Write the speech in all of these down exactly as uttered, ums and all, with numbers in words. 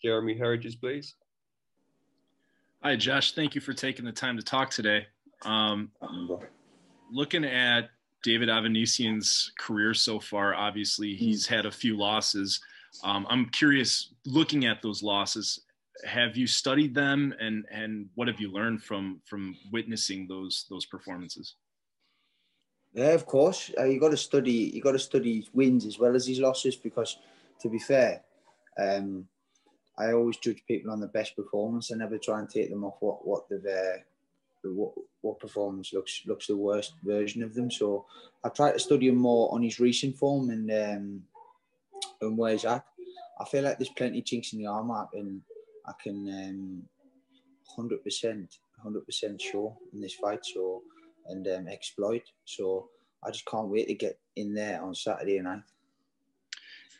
Jeremy Herridges, please. Hi, Josh. Thank you for taking the time to talk today. Um, looking at David Avanesyan's career so far, obviously he's had a few losses. Um, I'm curious, looking at those losses, have you studied them, and, and what have you learned from from witnessing those those performances? Yeah, of course. Uh, you got to study. You got to study wins as well as his losses, because, to be fair, um, I always judge people on the best performance. I never try and take them off what what they've, uh, what, what performance looks looks the worst version of them. So I try to study him more on his recent form and um, and where he's at. I feel like there's plenty of chinks in the armour, and I can one hundred percent show in this fight. So and um, exploit. So I just can't wait to get in there on Saturday night.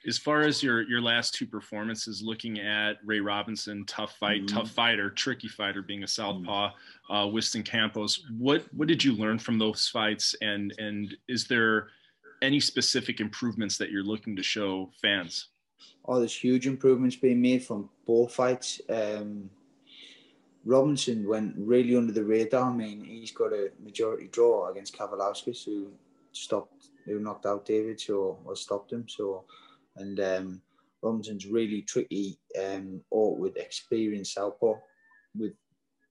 As far as your, your last two performances, looking at Ray Robinson, tough fight, mm-hmm. tough fighter, tricky fighter, being a southpaw, mm-hmm. uh, Weston Campos, what what did you learn from those fights, and and is there any specific improvements that you're looking to show fans? Oh, there's huge improvements being made from both fights. Um, Robinson went really under the radar. I mean, he's got a majority draw against Kavalowski, who stopped, who knocked out David, so or stopped him, so. And um, Robinson's really tricky, um, awkward, experienced southpaw with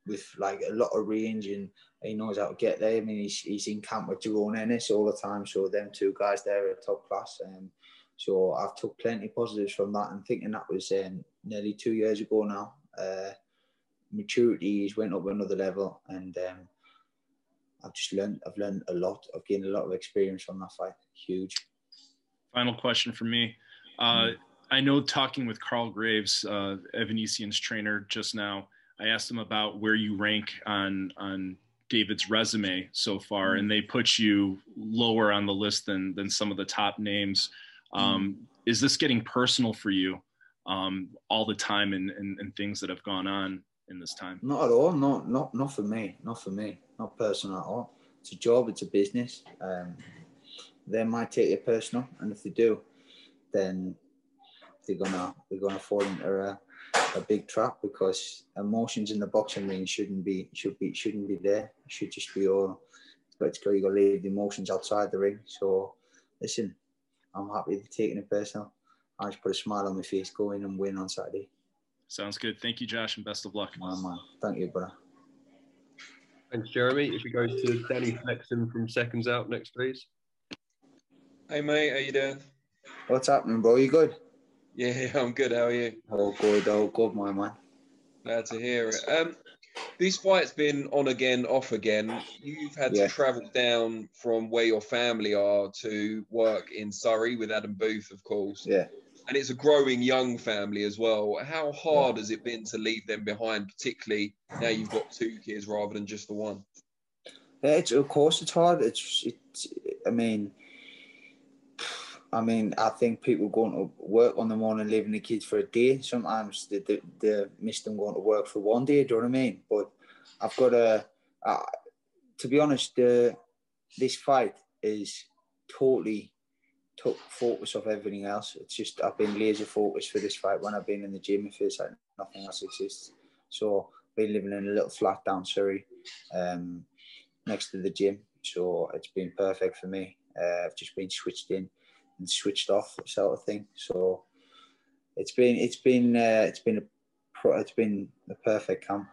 with like a lot of range, and he knows how to get there. I mean, he's he's in camp with Jerome Ennis all the time, so them two guys there are top class. Um, so I've took plenty of positives from that, and thinking that was um, nearly two years ago now. Uh, maturity's went up another level, and um, I've just learned. I've learned a lot. I've gained a lot of experience from that fight. Huge. Final question for me. Uh, I know talking with Carl Graves, uh, Avanesyan's trainer, just now, I asked him about where you rank on on David's resume so far, mm. and they put you lower on the list than than some of the top names. Um, mm. Is this getting personal for you um, all the time, and, and, and things that have gone on in this time? Not at all. Not not not for me. Not for me. Not personal at all. It's a job. It's a business. Um, they might take it personal, and if they do, then they're gonna they're gonna fall into a, a big trap, because emotions in the boxing ring shouldn't be should be shouldn't be there. It should just be all. But it's got you gotta leave the emotions outside the ring. So listen, I'm happy they're taking it personal. I just put a smile on my face, go in and win on Saturday. Sounds good. Thank you, Josh, and best of luck. My man, thank you, brother. Thanks, Jeremy. If we go to Danny Felix from Seconds Out next, please. Hey mate, how you doing? What's happening, bro? You good? Yeah, I'm good. How are you? Oh, good. Oh, good, my man. Glad to hear it. Um, these fights been on again, off again. You've had yeah. to travel down from where your family are to work in Surrey with Adam Booth, of course. Yeah. And it's a growing young family as well. How hard yeah. has it been to leave them behind, particularly now you've got two kids rather than just the one? Yeah, it's, of course it's hard. It's, it's I mean... I mean, I think people going to work on the morning, leaving the kids for a day. Sometimes they, they, they miss them going to work for one day, do you know what I mean? But I've got to, uh, to be honest, uh, this fight is totally took focus off everything else. It's just I've been laser focused for this fight. When I've been in the gym, it feels like nothing else exists. So I've been living in a little flat down Surrey, um, next to the gym. So it's been perfect for me. Uh, I've just been switched in and switched off, sort of thing. So it's been it's been uh, it's been a pro- it's been the perfect camp.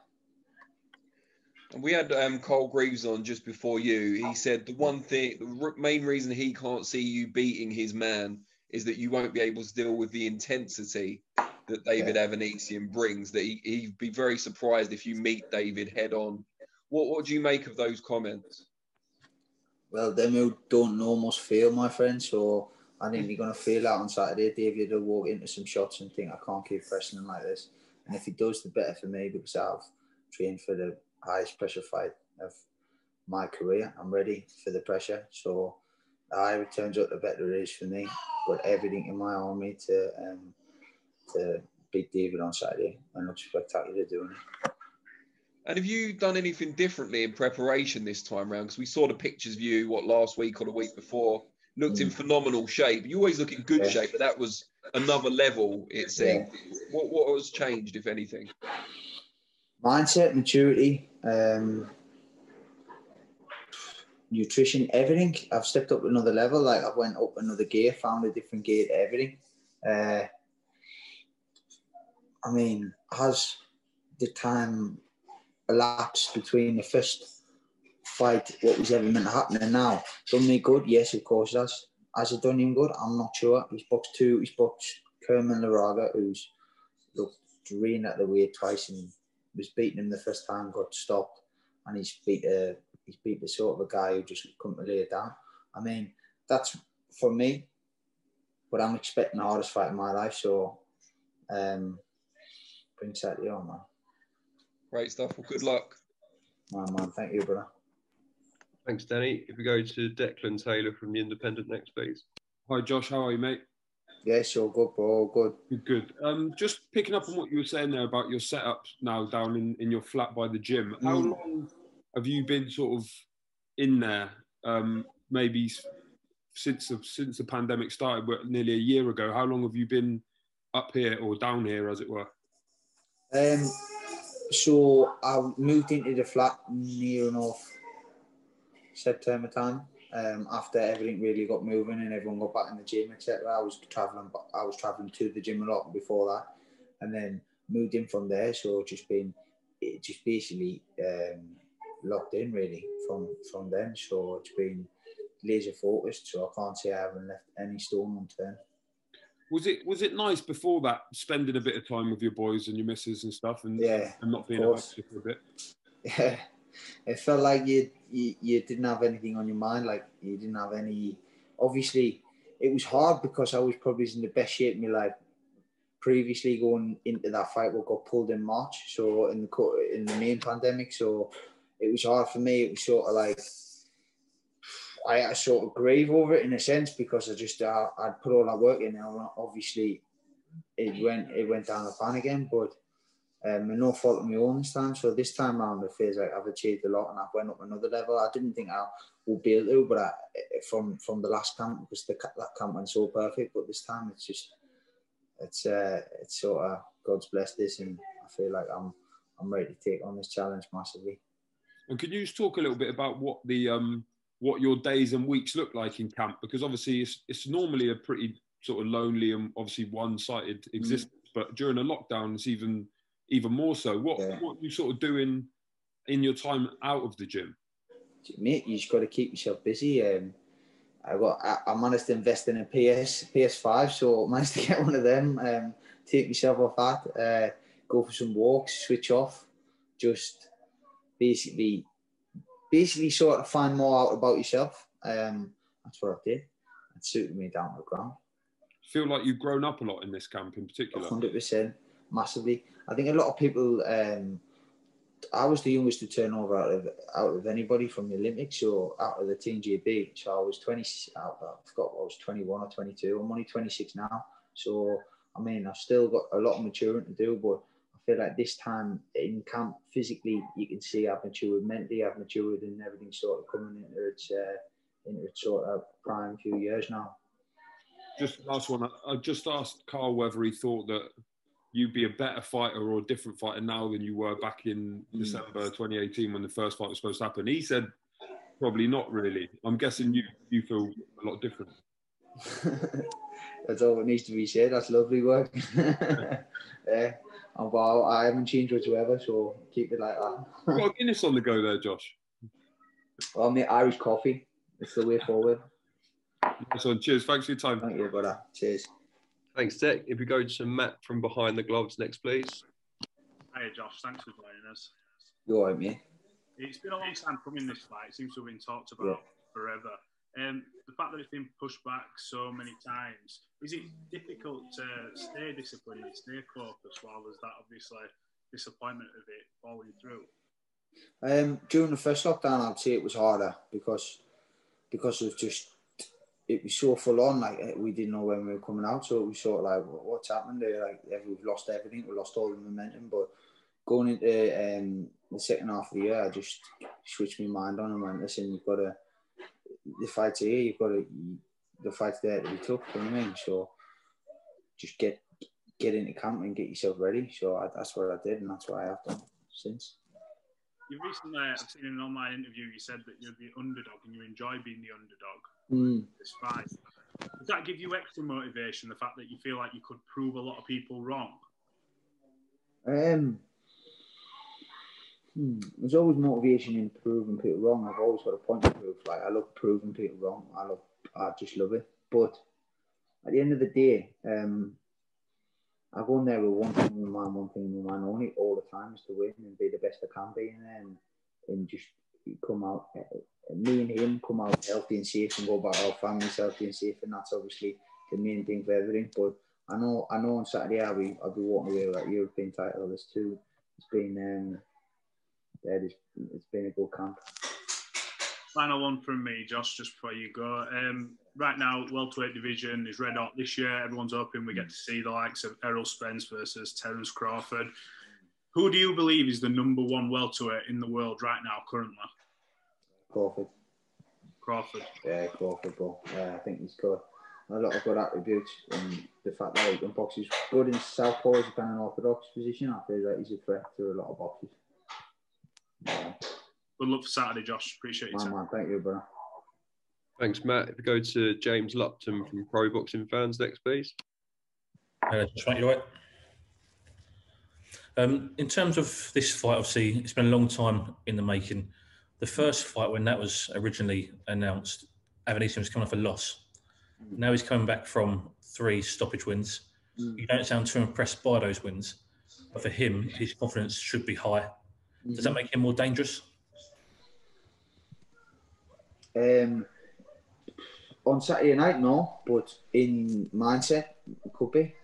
And we had um, Carl Graves on just before you. He said the one thing, the main reason he can't see you beating his man is that you won't be able to deal with the intensity that David yeah. Avanesyan brings. That he, he'd be very surprised if you meet David head on. What What do you make of those comments? Well, them who don't know must feel, my friend. So I think you're going to feel that on Saturday. David will walk into some shots and think, I can't keep pressing him like this. And if he does, the better for me, because I've trained for the highest pressure fight of my career. I'm ready for the pressure. So I, it turns out the better it is for me. Got everything in my army to um, to beat David on Saturday, and look spectacular doing it. And have you done anything differently in preparation this time round? Because we saw the pictures of you, what, last week or the week before. Looked mm. in phenomenal shape. You always look in good yeah. shape, but that was another level, it seemed. Yeah. What, what has changed, if anything? Mindset, maturity, um, nutrition, everything. I've stepped up another level. Like, I went up another gear, found a different gear to everything. Uh, I mean, has the time elapsed between the first fight, what was ever meant to happen, and now? Done me good? Yes, of course it has. Has it done him good? I'm not sure. He's boxed two. He's boxed Kerman Lejarraga, who's looked drained at the weight twice and was beating him the first time, got stopped, and he's beat a he's beat the sort of a guy who just couldn't lay it down. I mean, that's for me, but I'm expecting the hardest fight in my life. So, um, bring that to you, man. Great stuff. Well, good luck. Oh, man, thank you, brother. Thanks, Danny. If we go to Declan Taylor from The Independent next, please. Hi, Josh. How are you, mate? Yeah, sure. Good, bro. Good. Good, good. Um, just picking up on what you were saying there about your setup now down in, in your flat by the gym. Mm. How long have you been sort of in there? Um, maybe since the, since the pandemic started, but nearly a year ago. How long have you been up here or down here, as it were? Um. So I moved into the flat near enough September time, um, after everything really got moving and everyone got back in the gym, et cetera. I was travelling, I was travelling to the gym a lot before that, and then moved in from there. So just been, it just basically um, locked in really from from then. So it's been laser focused. So I can't say I haven't left any stone unturned. Was it was it nice before that, spending a bit of time with your boys and your missus and stuff, and, yeah, and not being about you for a bit? Yeah, it felt like you, you you didn't have anything on your mind, like you didn't have any. Obviously, it was hard because I was probably in the best shape of my life previously going into that fight. What got pulled in March, so in the in the main pandemic, so it was hard for me. It was sort of like, I had to sort of grieve over it in a sense, because I just uh, I'd put all that work in, and obviously it went it went down the pan again. But um, no fault of my own this time. So this time round, it feels like I've achieved a lot and I've went up another level. I didn't think I would be able to, but I, from from the last camp, because the that camp went so perfect. But this time it's just it's uh, it's sort of God's blessed this, and I feel like I'm I'm ready to take on this challenge massively. And could you just talk a little bit about what the um. what your days and weeks look like in camp, because obviously it's, it's normally a pretty sort of lonely and obviously one-sided existence, mm. but during a lockdown it's even even more so. What yeah. what are you sort of doing in your time out of the gym? Mate, you just got to keep yourself busy. Um, I got I, I managed to invest in a P S five, so I managed to get one of them. Um, take myself off that, uh, go for some walks, switch off, just basically. Basically, sort of find more out about yourself. Um, that's what I did. It suited me down to the ground. Feel like you've grown up a lot in this camp, in particular. one hundred percent, massively. I think a lot of people. Um, I was the youngest to turn over out of out of anybody from the Olympics or out of the Team G B. So I was twenty. I forgot what I was, twenty-one or twenty-two. I'm only twenty-six now. So I mean, I've still got a lot of maturing to do, but I feel like this time in camp, physically, you can see I've matured, mentally I've matured, and everything's sort of coming into its, uh, into its sort of prime few years now. Just last one. I just asked Carl whether he thought that you'd be a better fighter or a different fighter now than you were back in mm. December twenty eighteen when the first fight was supposed to happen. He said, probably not really. I'm guessing you, you feel a lot different. That's all that needs to be said. That's lovely work. Yeah. And well, I haven't changed whatsoever, so keep it like that. You've got a Guinness on the go there, Josh. Well, mate, Irish coffee. It's the way forward. Nice one. Cheers. Thanks for your time. Thank you, brother. Cheers. Thanks, Dick. If we go to Matt from behind the gloves next, please. Hey, Josh. Thanks for joining us. You all right, mate? It's been a long time coming, this fight. It seems to have been talked about yeah. forever. Um, the fact that it's been pushed back so many times, is it difficult to stay disciplined, stay focused, while there's that obviously disappointment of it falling through? Um, during the first lockdown, I'd say it was harder because because of just, it was so full on, like we didn't know when we were coming out, so it was sort of like, well, what's happened there? Like, we've lost everything, we lost all the momentum, but going into um, the second half of the year, I just switched my mind on and went, listen, you've got to, the fight's here, you've got to, the fight's there to be took, you know what I mean? So just get get into camp and get yourself ready. So I, that's what I did, and that's what I have done since. You recently, I've seen in an online interview, you said that you're the underdog and you enjoy being the underdog. Mm. This fight. Does that give you extra motivation, the fact that you feel like you could prove a lot of people wrong? Um... Hmm. There's always motivation in proving people wrong. I've always got a point to prove. Like, I love proving people wrong. I love, I just love it. But at the end of the day, um, I go in there with one thing in my mind, one thing in my mind only all the time, is to win and be the best I can be, and then and just come out. Me and him come out healthy and safe, and go back our families healthy and safe, and that's obviously the main thing for everything. But I know, I know on Saturday I'll be, I'll be walking away with that European title. There's two. It's been. Um, Yeah, it's been a good camp. Final one from me, Josh, just before you go. Um, right now, welterweight division is red hot this year. Everyone's hoping we get to see the likes of Errol Spence versus Terence Crawford. Who do you believe is the number one welterweight in the world right now, currently? Crawford. Crawford. Yeah, Crawford, bro. Yeah, I think he's got a lot of good attributes, and the fact that he can box is good in southpaw is kind of an orthodox position. I feel like he's a threat to a lot of boxers. Yeah. Good luck for Saturday, Josh. Appreciate you. Man, thank you, bro. Thanks, Matt. If we go to James Lupton from Pro Boxing Fans next, please. Uh, right, you're right. Um, in terms of this fight, obviously, it's been a long time in the making. The first fight, when that was originally announced, Avanesyan was coming off a loss. Mm. Now he's coming back from three stoppage wins. Mm. You don't sound too impressed by those wins, but for him, his confidence should be high. Does that make him more dangerous? Um, on Saturday night, no. But in mindset, it could be.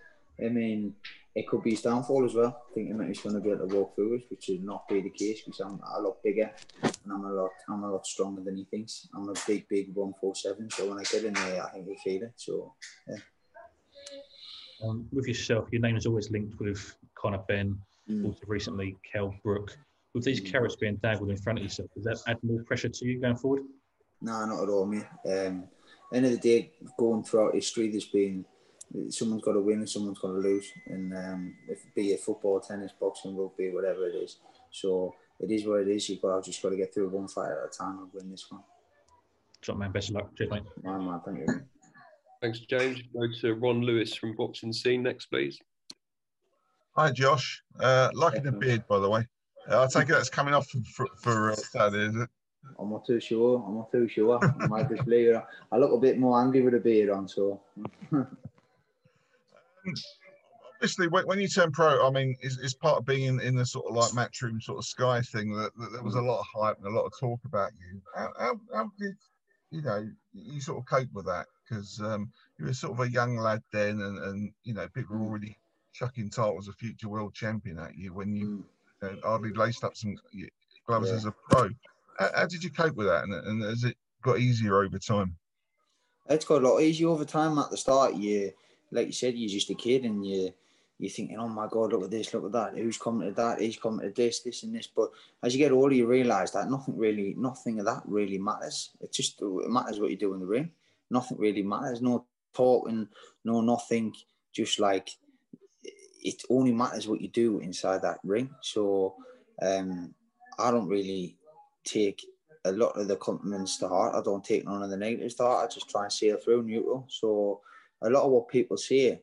I mean, it could be his downfall as well. I think he might be going to be able to walk through us, which would not be the case because I'm a lot bigger and I'm a lot, I'm a lot stronger than he thinks. I'm a big, big one forty-seven. So when I get in there, I think he'll feel it. So, yeah. Um, with yourself, your name is always linked with Conor Benn, mm. also recently Kel Brook. With these carrots being dangled in front of yourself, does that add more pressure to you going forward? No, not at all, mate. Um, end of the day, going throughout history, there's been someone's got to win and someone's got to lose, and um, if it be it football, tennis, boxing, rugby, whatever it is. So it is what it is. You've got, I've just got to get through one fight at a time and win this one. John, man, best of luck. Cheers, mate. No, man, thank you. Man. Thanks, James. Go to Ron Lewis from Boxing Scene next, please. Hi, Josh. Uh, liking the beard, by the way. I take it that's coming off for, for uh, Saturday, is it? I'm not too sure. I'm not too sure. I might just leave it. I look a bit more angry with a beard on, so. um, obviously, when you turn pro, I mean, it's, it's part of being in, in the sort of like Matchroom sort of Sky thing that, that there was a lot of hype and a lot of talk about you. How, how, how did you know you sort of cope with that? Because um, you were sort of a young lad then, and, and you know, people were already chucking titles of future world champion at you when you. Mm. And hardly laced up some gloves yeah. as a pro. How, how did you cope with that, and, and has it got easier over time? It's got a lot easier over time. At the start, you, like you said, you're just a kid, and you you're thinking, oh my God, look at this, look at that, who's commented that, he's commented this, this and this. But as you get older, you realise that nothing really, nothing of that really matters. It just it matters what you do in the ring. Nothing really matters, no talking, no nothing, just like, it only matters what you do inside that ring. So um, I don't really take a lot of the compliments to heart. I don't take none of the negatives to heart. I just try and sail through neutral. So a lot of what people say,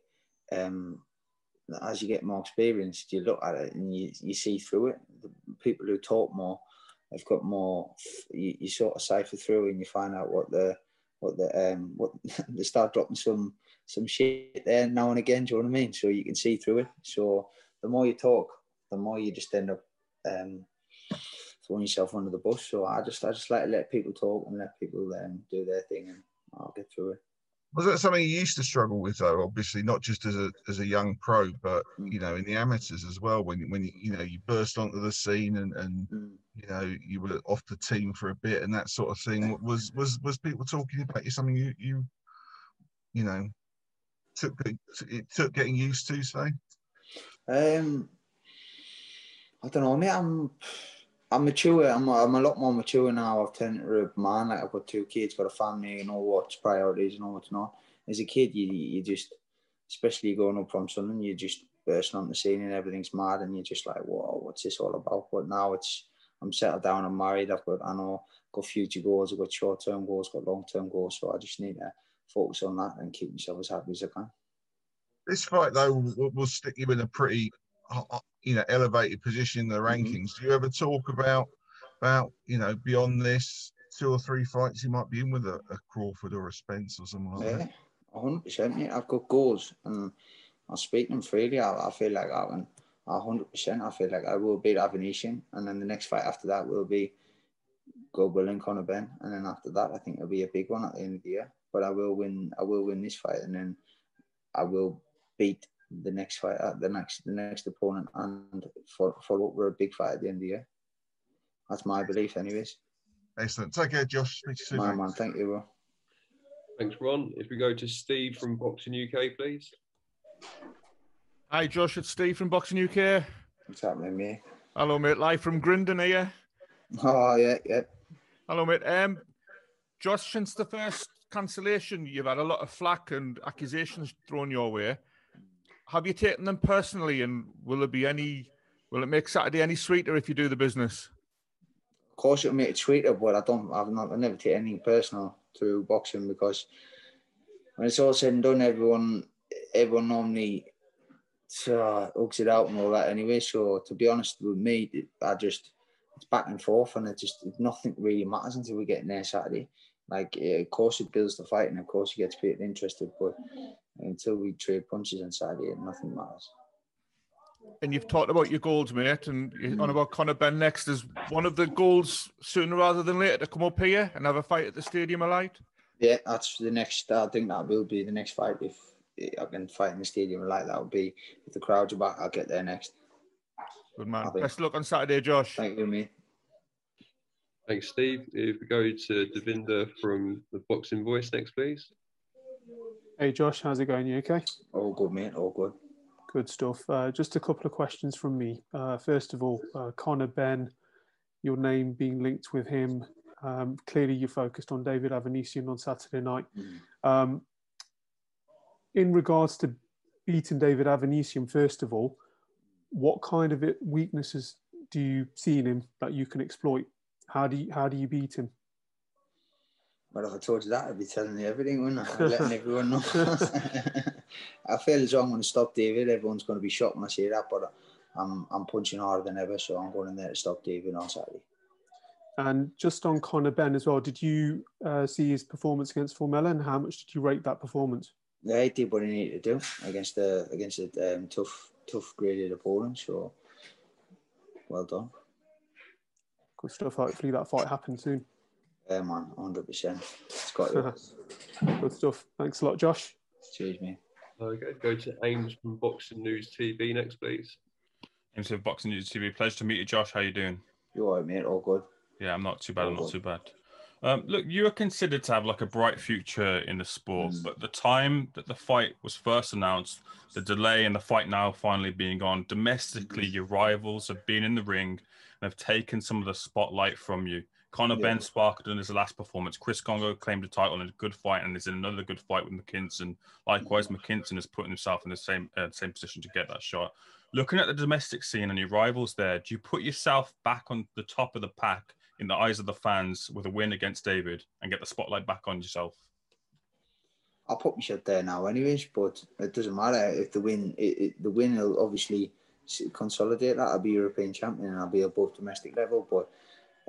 um, as you get more experience, you look at it and you, you see through it. The people who talk more have got more, you, you sort of cipher through and you find out what the, what the, um, what they start dropping some, some shit there now and again, do you know what I mean? So you can see through it. So the more you talk, the more you just end up um, throwing yourself under the bus. So I just I just like to let people talk and let people um, do their thing, and I'll get through it. Was that something you used to struggle with, though? Obviously, not just as a as a young pro, but you know, in the amateurs as well. When when you, you know, you burst onto the scene and and mm. you know, you were off the team for a bit and that sort of thing. Was was was people talking about you? Something you you you know took it took getting used to, say? Um, I don't know, mate. I'm I'm mature. I'm I'm a lot more mature now. I've turned into a man. Like, I've got two kids, got a family. You know what's priorities, you know what's not. As a kid, you you just, especially going up from something, you just bursting on the scene and everything's mad, and you're just like, whoa, what's this all about? But now it's, I'm settled down. I'm married. I've got, I know, I've got future goals. I've got short term goals. I've got long term goals. So I just need to focus on that and keep myself as happy as I can. This fight though will, will stick you in a pretty, you know, elevated position in the rankings. Do you ever talk about, about you know, beyond this, two or three fights you might be in with a, a Crawford or a Spence or something like yeah, that? Yeah, one hundred percent. Yeah, I've got goals and I speak them freely. I, I feel like I can, one hundred percent, I feel like I will beat Avanesyan, and then the next fight after that will be Gobel and Conor Benn, and then after that I think it'll be a big one at the end of the year. But I will win, I will win this fight, and then I will beat the next fight, the next, the next opponent, and follow up with a big fight at the end of the year. That's my belief, anyways. Excellent. Take care, Josh. Speak to you soon. Man, thank you, bro. Thanks, Ron. If we go to Steve from Boxing U K, please. Hi, Josh. It's Steve from Boxing U K. What's happening, mate? Hello, mate. Live from Grindon here. Oh yeah, yeah. Hello, mate. Um, Josh, since the first cancellation, you've had a lot of flack and accusations thrown your way. Have you taken them personally, and will it be any? Will it make Saturday any sweeter if you do the business? Of course, it'll make it sweeter, but I don't. I've not. I never take anything personal to boxing, because when it's all said and done, everyone, everyone normally uh, hooks it out and all that anyway. So to be honest with me, I just it's back and forth, and it just nothing really matters until we get in there Saturday. Like, of course, it builds the fight, and of course, it gets people interested. But until we trade punches on Saturday, nothing matters. And you've talked about your goals, mate, and you're mm. on about Conor Benn next. Is one of the goals sooner rather than later to come up here and have a fight at the Stadium of Light? Yeah, that's the next. I think that will be the next fight. If I can fight in the Stadium of Light, that would be, if the crowds are back, I'll get there next. Good man. Best of luck on Saturday, Josh. Thank you, mate. Thanks, Steve. If we go to Davinda from the Boxing Voice next, please. Hey, Josh. How's it going? You okay? All good, mate. All good. Good stuff. Uh, just a couple of questions from me. Uh, first of all, uh, Conor Benn, your name being linked with him. Um, clearly, you focused on David Avanesyan on Saturday night. Mm-hmm. Um, in regards to beating David Avanesyan, first of all, what kind of weaknesses do you see in him that you can exploit? How do you, how do you beat him? Well, if I told you that, I'd be telling you everything, wouldn't I? I'd be letting everyone know. I feel as though I'm going to stop David. Everyone's going to be shocked when I say that, but I'm, I'm punching harder than ever, so I'm going in there to stop David on Saturday. And just on Conor Benn as well, did you uh, see his performance against Formella, and how much did you rate that performance? Yeah, he did what he needed to do against a, against a um, tough, tough graded opponent, so well done. Good stuff. Hopefully that fight happens soon. Yeah, man, one hundred percent. It's got to be. Good stuff. Thanks a lot, Josh. Cheers, mate. Okay, go to Ames from Boxing News T V next, please. Ames from Boxing News T V. Pleasure to meet you, Josh. How you doing? You all right, mate? All good. Yeah, I'm not too bad. All I'm good. Not too bad. Um, look, you were considered to have like a bright future in the sport, mm. but the time that the fight was first announced, the delay and the fight now finally being on, domestically your rivals have been in the ring and have taken some of the spotlight from you. Conor yeah. Benn sparkled in his last performance. Chris Congo claimed a title in a good fight and is in another good fight with McKinson. Likewise, McKinson is putting himself in the same uh, same position to get that shot. Looking at the domestic scene and your rivals there, do you put yourself back on the top of the pack in the eyes of the fans with a win against David and get the spotlight back on yourself? I'll put myself there now anyways, but it doesn't matter. If the win, it, it, the win will obviously consolidate that. I'll be European champion and I'll be above domestic level, but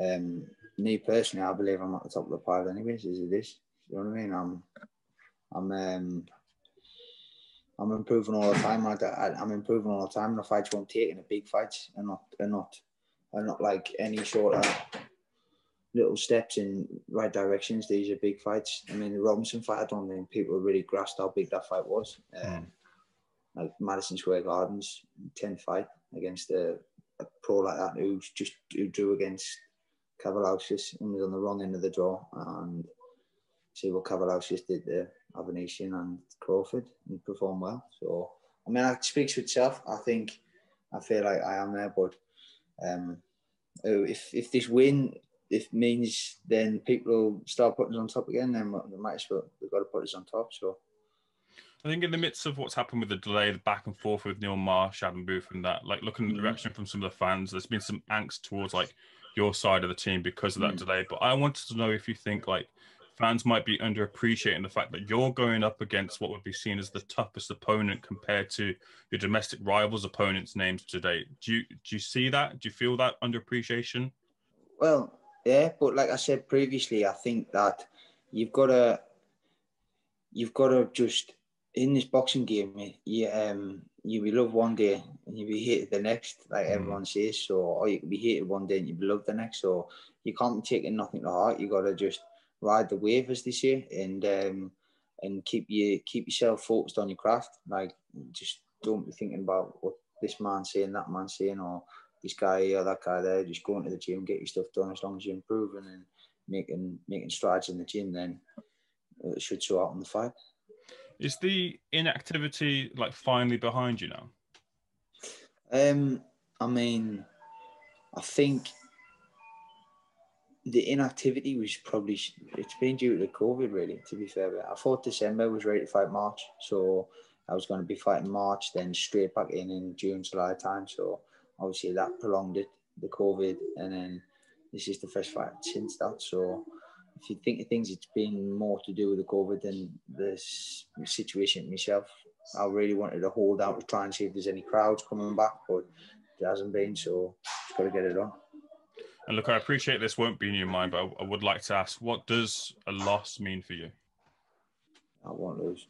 um, me personally, I believe I'm at the top of the pile anyways, as it is. You know what I mean? I'm... I'm um, I'm improving all the time. I, I, I'm improving all the time. And the fights won't take in the big fights, and not, and not, and not like any sort of little steps in right directions. These are big fights. I mean, the Robinson fight, I don't think people really grasped how big that fight was. Um, like Madison Square Garden's ten fight against a, a pro like that who just who drew against Kavalowski and was on the wrong end of the draw, and see what Kavalowski did there. Avanesyan and Crawford, and perform well. So, I mean, it speaks for itself. I think, I feel like I am there, but um, if if this win, if means then people start putting us on top again, then they might as well, they've got to put us on top, so. I think in the midst of what's happened with the delay, the back and forth with Neil Marsh, Adam Booth and that, like looking at the reaction from some of the fans, there's been some angst towards like your side of the team because of that mm. delay, but I wanted to know if you think like, fans might be underappreciating the fact that you're going up against what would be seen as the toughest opponent compared to your domestic rivals' opponents' names today. Do you do you see that? Do you feel that underappreciation? Well, yeah, but like I said previously, I think that you've got to you've got to just in this boxing game, you um you be loved one day and you be hated the next, like mm. everyone says. So, or you can be hated one day and you be loved the next. So you can't be taking nothing to heart. You got to just ride the wave, as they say, and um, and keep you keep yourself focused on your craft. Like, just don't be thinking about what this man's saying, that man's saying, or this guy here, or that guy there. Just go into the gym, get your stuff done. As long as you're improving and making making strides in the gym, then it should show out in the fight. Is the inactivity like finally behind you now? Um, I mean, I think. The inactivity was probably, it's been due to COVID really, to be fair. I thought December was ready to fight March. So I was going to be fighting March, then straight back in in June, July time. So obviously that prolonged it, the COVID. And then this is the first fight since that. So if you think of things, it's been more to do with the COVID than the situation myself. I really wanted to hold out to try and see if there's any crowds coming back, but there hasn't been. So just got to get it on. And look, I appreciate this won't be in your mind, but I would like to ask, what does a loss mean for you? I won't lose.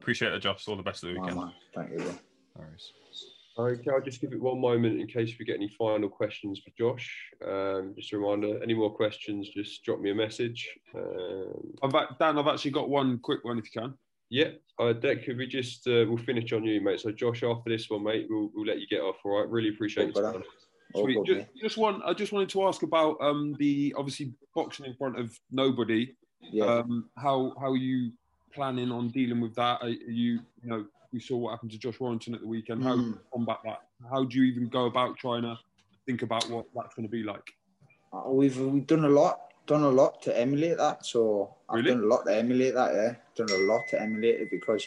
Appreciate it, Josh. All the best of the weekend. Oh, thank you, bro. No worries. Okay, I'll just give it one moment in case we get any final questions for Josh. Um, just a reminder, any more questions, just drop me a message. Um, I'm back, Dan, I've actually got one quick one if you can. Yeah, uh, Dec, could we just, uh, we'll finish on you, mate. So, Josh, after this one, mate, we'll, we'll let you get off, all right? Really appreciate it. Sweet. Just, just one. I just wanted to ask about um, the obviously boxing in front of nobody. Yeah. Um, how how are you planning on dealing with that? Are you you know we saw what happened to Josh Warrington at the weekend. How mm. do you combat that? How do you even go about trying to think about what that's going to be like? Uh, we've we've done a lot, done a lot to emulate that. So really? I've done a lot to emulate that. Yeah, done a lot to emulate it because.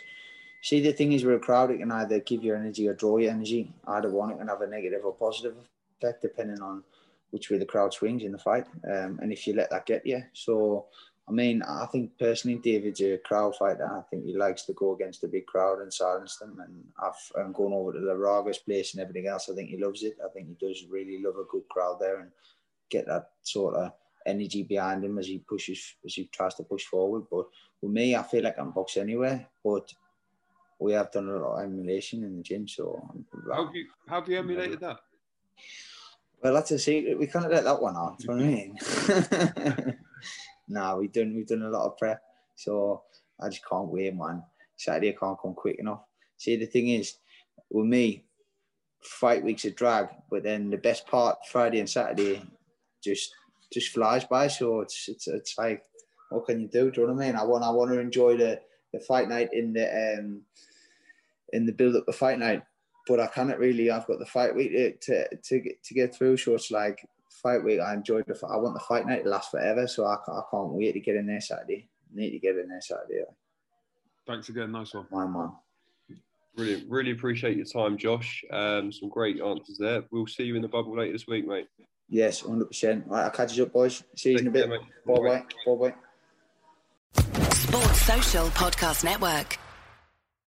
See, the thing is, with a crowd, it can either give you energy or draw your energy. Either one, it can have a negative or positive effect, depending on which way the crowd swings in the fight, um, and if you let that get you. So, I mean, I think personally, David's a crowd fighter. I think he likes to go against the big crowd and silence them. And I've, I'm going over to Lejarraga's place and everything else. I think he loves it. I think he does really love a good crowd there and get that sort of energy behind him as he pushes, as he tries to push forward. But with me, I feel like I'm boxed anywhere, but we have done a lot of emulation in the gym. So, how have you, how have you emulated that? Well, that's a secret. We can't let that one out. Do you know what I mean? Nah, we've done we've done a lot of prep. So I just can't wait, man. Saturday I can't come quick enough. See, the thing is, with me, fight weeks a drag, but then the best part, Friday and Saturday, just just flies by. So it's it's it's like, what can you do? Do you know what I mean? I want I want to enjoy the the fight night in the um in the build up to fight night, but I cannot really. I've got the fight week to to to get, to get through. So it's like fight week. I enjoyed the. I want the fight night to last forever. So I can't, I can't wait to get in there Saturday. I need to get in there Saturday. Thanks again. Nice one. My man. Brilliant. Really appreciate your time, Josh. Um, some great answers there. We'll see you in the bubble later this week, mate. Yes, one hundred percent. Right, I'll catch you up, boys. See you in a bit. Bye bye. Bye bye. Sports Social Podcast Network.